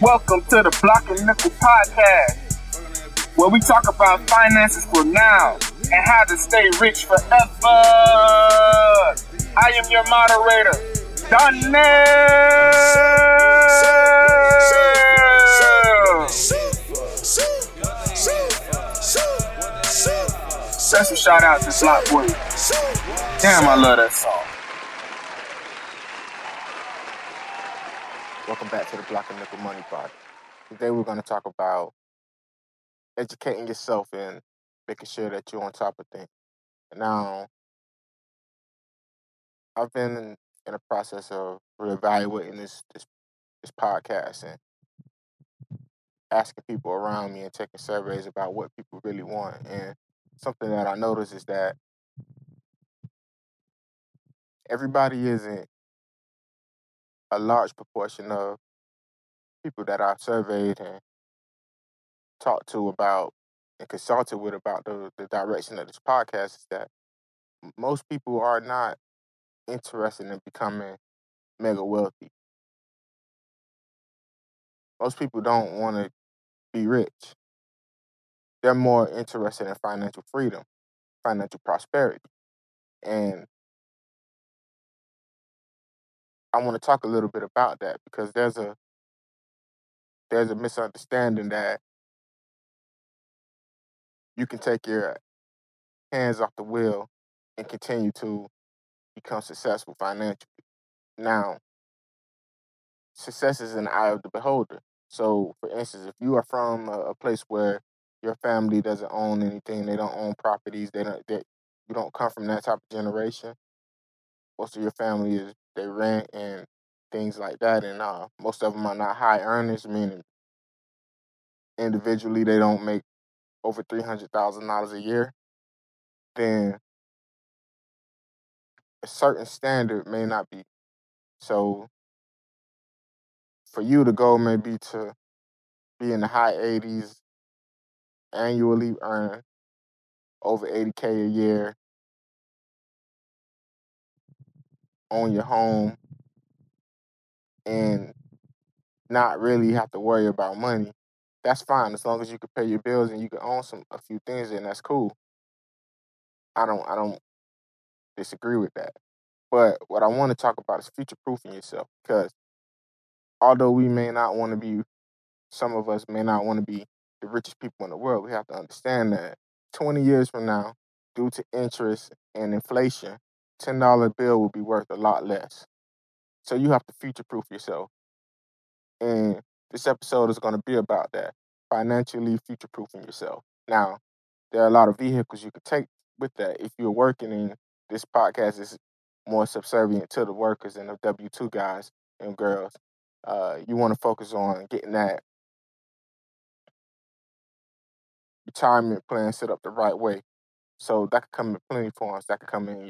Welcome to the Block and Nickel Podcast, where we talk about finances for now and how to stay rich forever. I am your moderator, Donnell. Special shout out to Slot Boy. Damn, I love that song. Welcome back to the Block and Nickel Money Party. Today we're going to talk about educating yourself and making sure that you're on top of things. Now, I've been in a process of reevaluating this podcast and asking people around me and taking surveys about what people really want. And something that I noticed is that everybody isn't a large proportion of people that I've surveyed and talked to about and consulted with about the direction of this podcast is that most people are not interested in becoming mega wealthy. Most people don't want to be rich. They're more interested in financial freedom, financial prosperity. And I want to talk a little bit about that because there's a misunderstanding that you can take your hands off the wheel and continue to become successful financially. Now, success is in the eye of the beholder. So, for instance, if you are from a place where your family doesn't own anything, they don't own properties, you don't come from that type of generation, most of your family is they rent and things like that, and most of them are not high earners, meaning individually they don't make over $300,000 a year, then a certain standard may not be. So for you, the goal may be to be in the high 80s, annually earn over $80K a year, own your home, and not really have to worry about money. That's fine as long as you can pay your bills and you can own a few things, and that's cool. I don't disagree with that. But what I want to talk about is future-proofing yourself, because although some of us may not want to be the richest people in the world, we have to understand that 20 years from now, due to interest and inflation, $10 bill will be worth a lot less. So you have to future-proof yourself. And this episode is going to be about that, financially future-proofing yourself. Now, there are a lot of vehicles you can take with that. If you're working in this podcast, is more subservient to the workers and the W-2 guys and girls. You want to focus on getting that retirement plan set up the right way. So that could come in plenty of forms. That could come in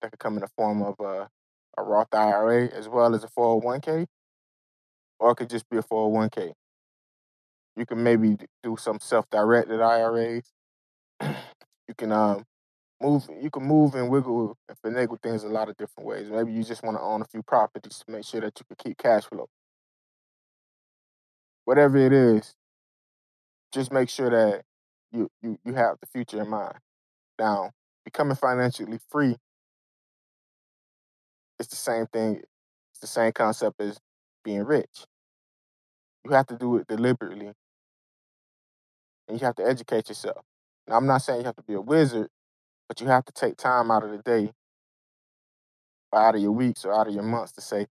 the form of a Roth IRA as well as a 401k, or it could just be a 401k. You can maybe do some self-directed IRAs. You can move and wiggle and finagle things a lot of different ways. Maybe you just want to own a few properties to make sure that you can keep cash flow. Whatever it is, just make sure that you have the future in mind. Now, becoming financially free, it's the same thing. It's the same concept as being rich. You have to do it deliberately, and you have to educate yourself. Now, I'm not saying you have to be a wizard, but you have to take time out of the day, or out of your weeks, or out of your months to say,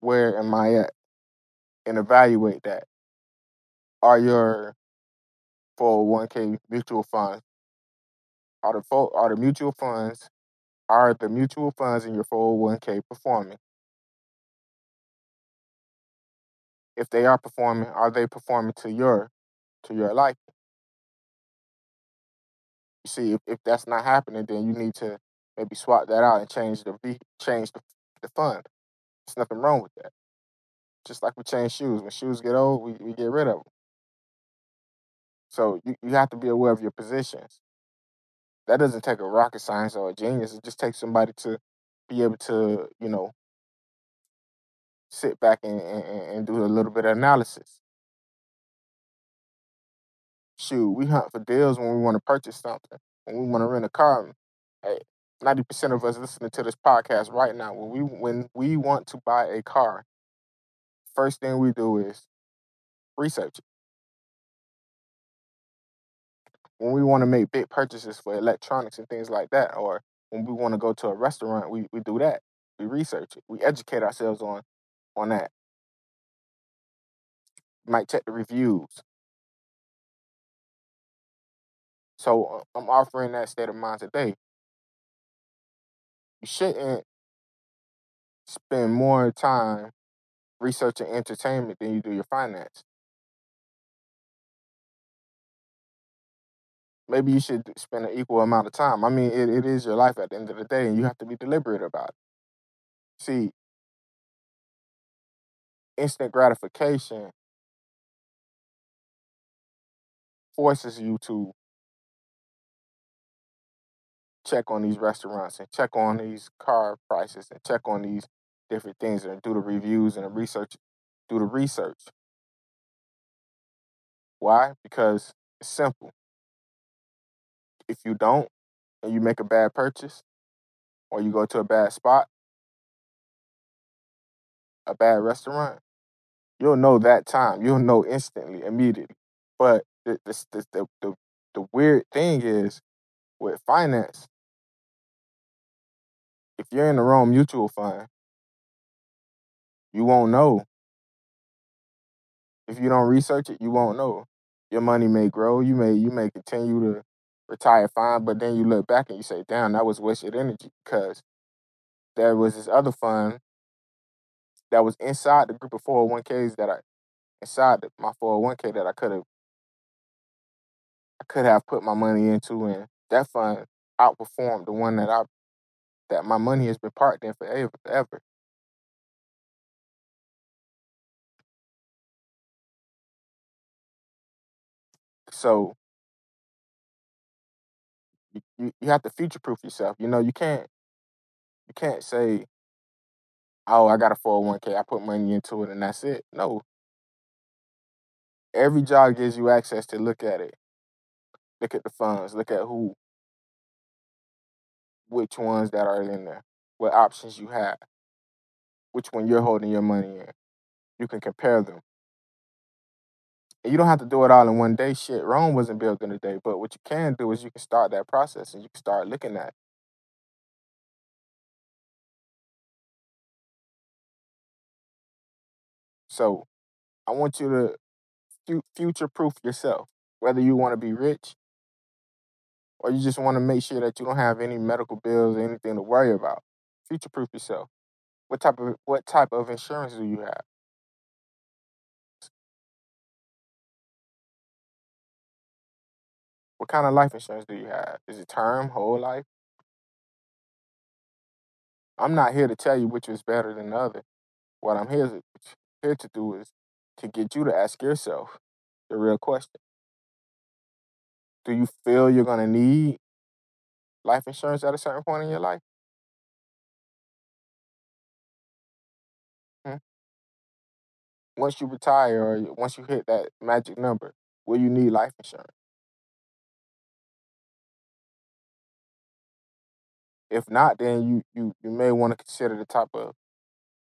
where am I at? And evaluate that. Are your 401k mutual funds, are the mutual funds in your 401k performing? If they are performing, are they performing to your liking? You see, if that's not happening, then you need to maybe swap that out and change the fund. There's nothing wrong with that. Just like we change shoes. When shoes get old, we get rid of them. So you have to be aware of your positions. That doesn't take a rocket science or a genius. It just takes somebody to be able to, sit back and do a little bit of analysis. Shoot, we hunt for deals when we want to purchase something, when we want to rent a car. Hey, 90% of us listening to this podcast right now, when we want to buy a car, first thing we do is research it. When we want to make big purchases for electronics and things like that, or when we want to go to a restaurant, we do that. We research it. We educate ourselves on that. Might check the reviews. So I'm offering that state of mind today. You shouldn't spend more time researching entertainment than you do your finance. Maybe you should spend an equal amount of time. I mean, it is your life at the end of the day, and you have to be deliberate about it. See, instant gratification forces you to check on these restaurants and check on these car prices and check on these different things and do the reviews and the research. Do the research. Why? Because it's simple. If you don't, and you make a bad purchase, or you go to a bad spot, a bad restaurant, you'll know that time. You'll know instantly, immediately. But the weird thing is, with finance, if you're in the wrong mutual fund, you won't know. If you don't research it, you won't know. Your money may grow. You may continue to retire fine, but then you look back and you say, damn, that was wasted energy, because there was this other fund that was inside the group of 401ks my 401k that I could have put my money into, and that fund outperformed the one that my money has been parked in forever. So you have to future-proof yourself. You know, you can't say, oh, I got a 401k, I put money into it, and that's it. No. Every job gives you access to look at it. Look at the funds. Look at which ones that are in there, what options you have, which one you're holding your money in. You can compare them. And you don't have to do it all in one day. Shit, Rome wasn't built in a day. But what you can do is you can start that process and you can start looking at it. So I want you to future-proof yourself, whether you want to be rich or you just want to make sure that you don't have any medical bills or anything to worry about. Future-proof yourself. What type of insurance do you have? What kind of life insurance do you have? Is it term, whole life? I'm not here to tell you which is better than the other. What I'm here to do is to get you to ask yourself the real question. Do you feel you're going to need life insurance at a certain point in your life? Once you retire or once you hit that magic number, will you need life insurance? If not, then you may want to consider the type of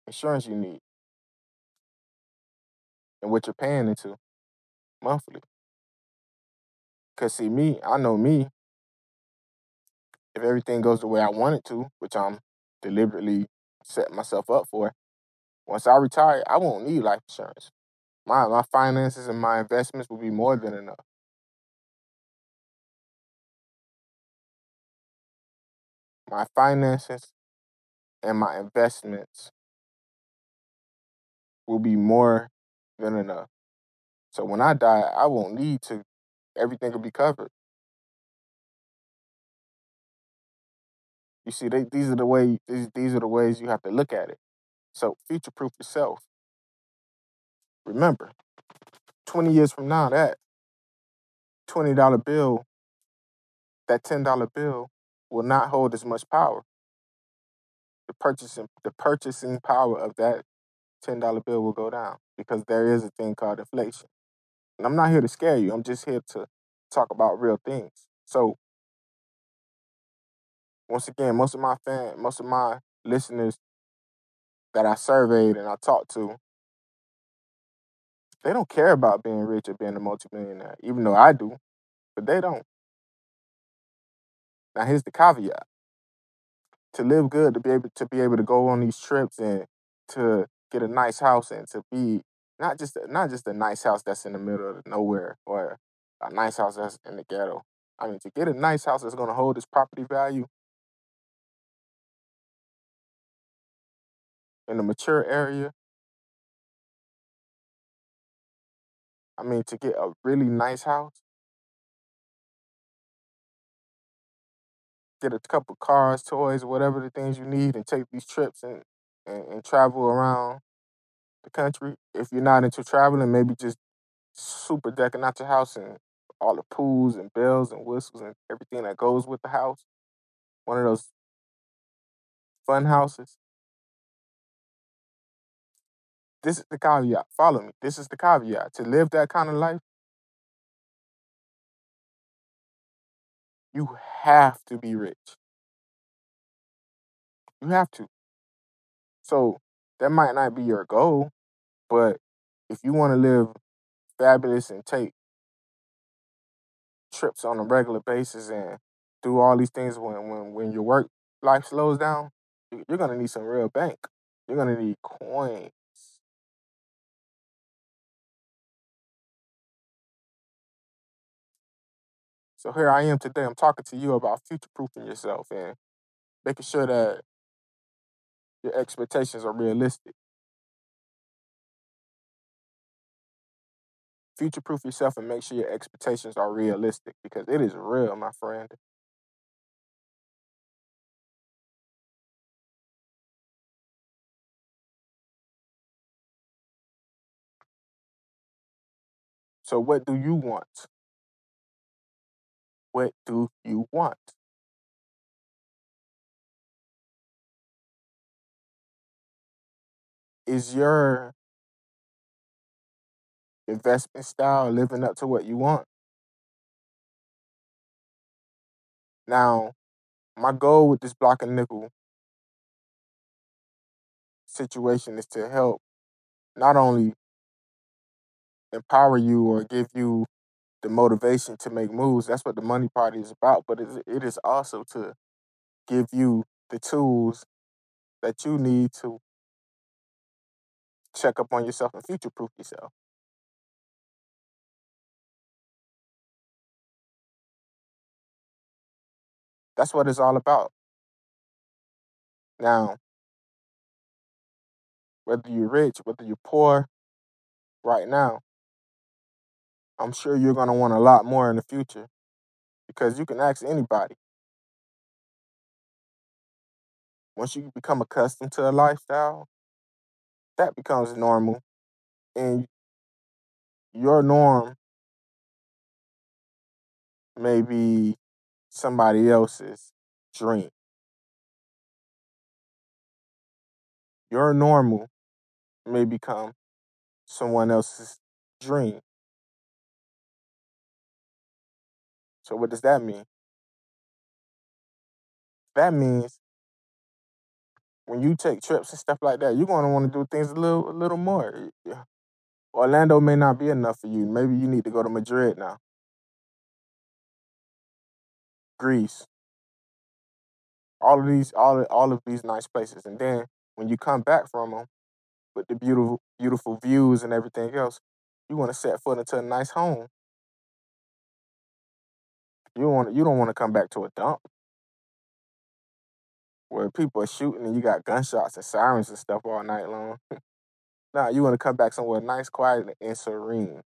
insurance you need and what you're paying into monthly. Because, see, I know, if everything goes the way I want it to, which I'm deliberately setting myself up for, once I retire, I won't need life insurance. My finances and my investments will be more than enough. My finances and my investments will be more than enough. So when I die, I won't need to, everything will be covered. You see, these are the ways you have to look at it. So future-proof yourself. Remember, 20 years from now, that $20 bill, that $10 bill, will not hold as much power. The purchasing power of that $10 bill will go down because there is a thing called inflation. And I'm not here to scare you. I'm just here to talk about real things. So once again, most of my listeners that I surveyed and I talked to, they don't care about being rich or being a multimillionaire, even though I do, but they don't. Now here's the caveat. To live good, to be able to go on these trips and to get a nice house and to be not just a nice house that's in the middle of nowhere or a nice house that's in the ghetto. I mean, to get a nice house that's going to hold its property value in a mature area. I mean, to get a really nice house, get a couple cars, toys, whatever the things you need, and take these trips and travel around the country. If you're not into traveling, maybe just super decking out your house and all the pools and bells and whistles and everything that goes with the house. One of those fun houses. This is the caveat. Follow me. This is the caveat. To live that kind of life, you have to be rich. You have to. So that might not be your goal, but if you want to live fabulous and take trips on a regular basis and do all these things when your work life slows down, you're going to need some real bank. You're going to need coins. So here I am today. I'm talking to you about future-proofing yourself and making sure that your expectations are realistic. Future-proof yourself and make sure your expectations are realistic because it is real, my friend. So what do you want? What do you want? Is your investment style living up to what you want? Now, my goal with this block and nickel situation is to help not only empower you or give you the motivation to make moves. That's what the Money Party is about. But it is also to give you the tools that you need to check up on yourself and future-proof yourself. That's what it's all about. Now, whether you're rich, whether you're poor, right now, I'm sure you're going to want a lot more in the future because you can ask anybody. Once you become accustomed to a lifestyle, that becomes normal. And your norm may be somebody else's dream. Your normal may become someone else's dream. So what does that mean? That means when you take trips and stuff like that, you're going to want to do things a little more. Yeah. Orlando may not be enough for you. Maybe you need to go to Madrid now. Greece. All of these nice places. And then when you come back from them with the beautiful views and everything else, you want to set foot into a nice home. You don't want to come back to a dump where people are shooting and you got gunshots and sirens and stuff all night long. Nah, you want to come back somewhere nice, quiet, and serene.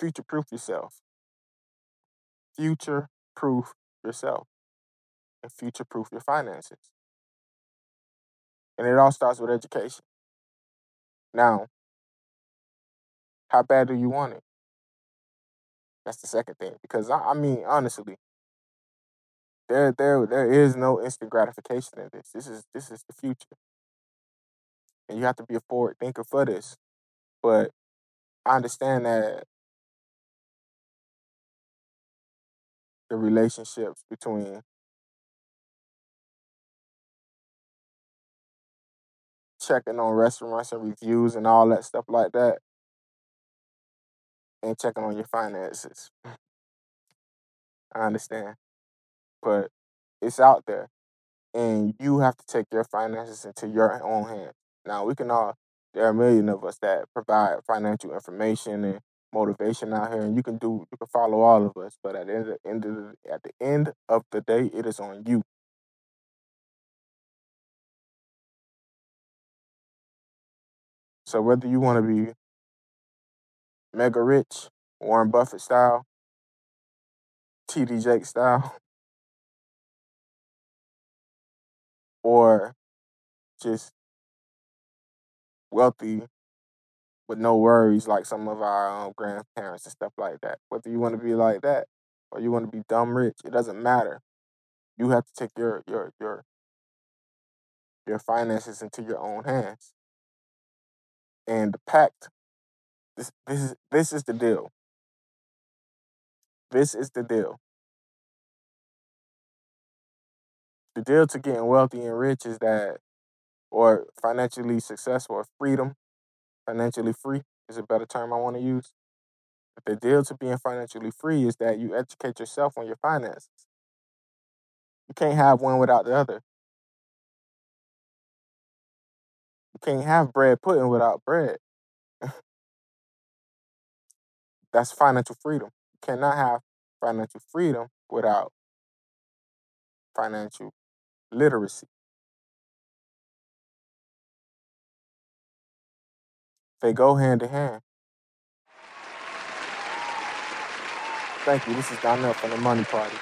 Future-proof yourself. Future-proof yourself. And future-proof your finances. And it all starts with education. Now, how bad do you want it? That's the second thing. Because, I mean, honestly, there is no instant gratification in this. This is the future. And you have to be a forward thinker for this. But I understand that the relationships between checking on restaurants and reviews and all that stuff like that and checking on your finances. I understand. But it's out there. And you have to take your finances into your own hands. Now, we can all, there are a million of us that provide financial information and motivation out here, and you can follow all of us. But at the end of the day, it is on you. So whether you want to be mega rich, Warren Buffett style, T.D. Jake style, or just wealthy with no worries like some of our grandparents and stuff like that. Whether you want to be like that or you want to be dumb rich, it doesn't matter. You have to take your finances into your own hands. And the pact, this is the deal. This is the deal. The deal to getting wealthy and rich is that, or financially successful, or freedom, financially free is a better term I want to use. But the deal to being financially free is that you educate yourself on your finances. You can't have one without the other. Can't have bread pudding without bread. That's financial freedom. You cannot have financial freedom without financial literacy. They go hand in hand. Thank you. This is Donnell from The Money Party.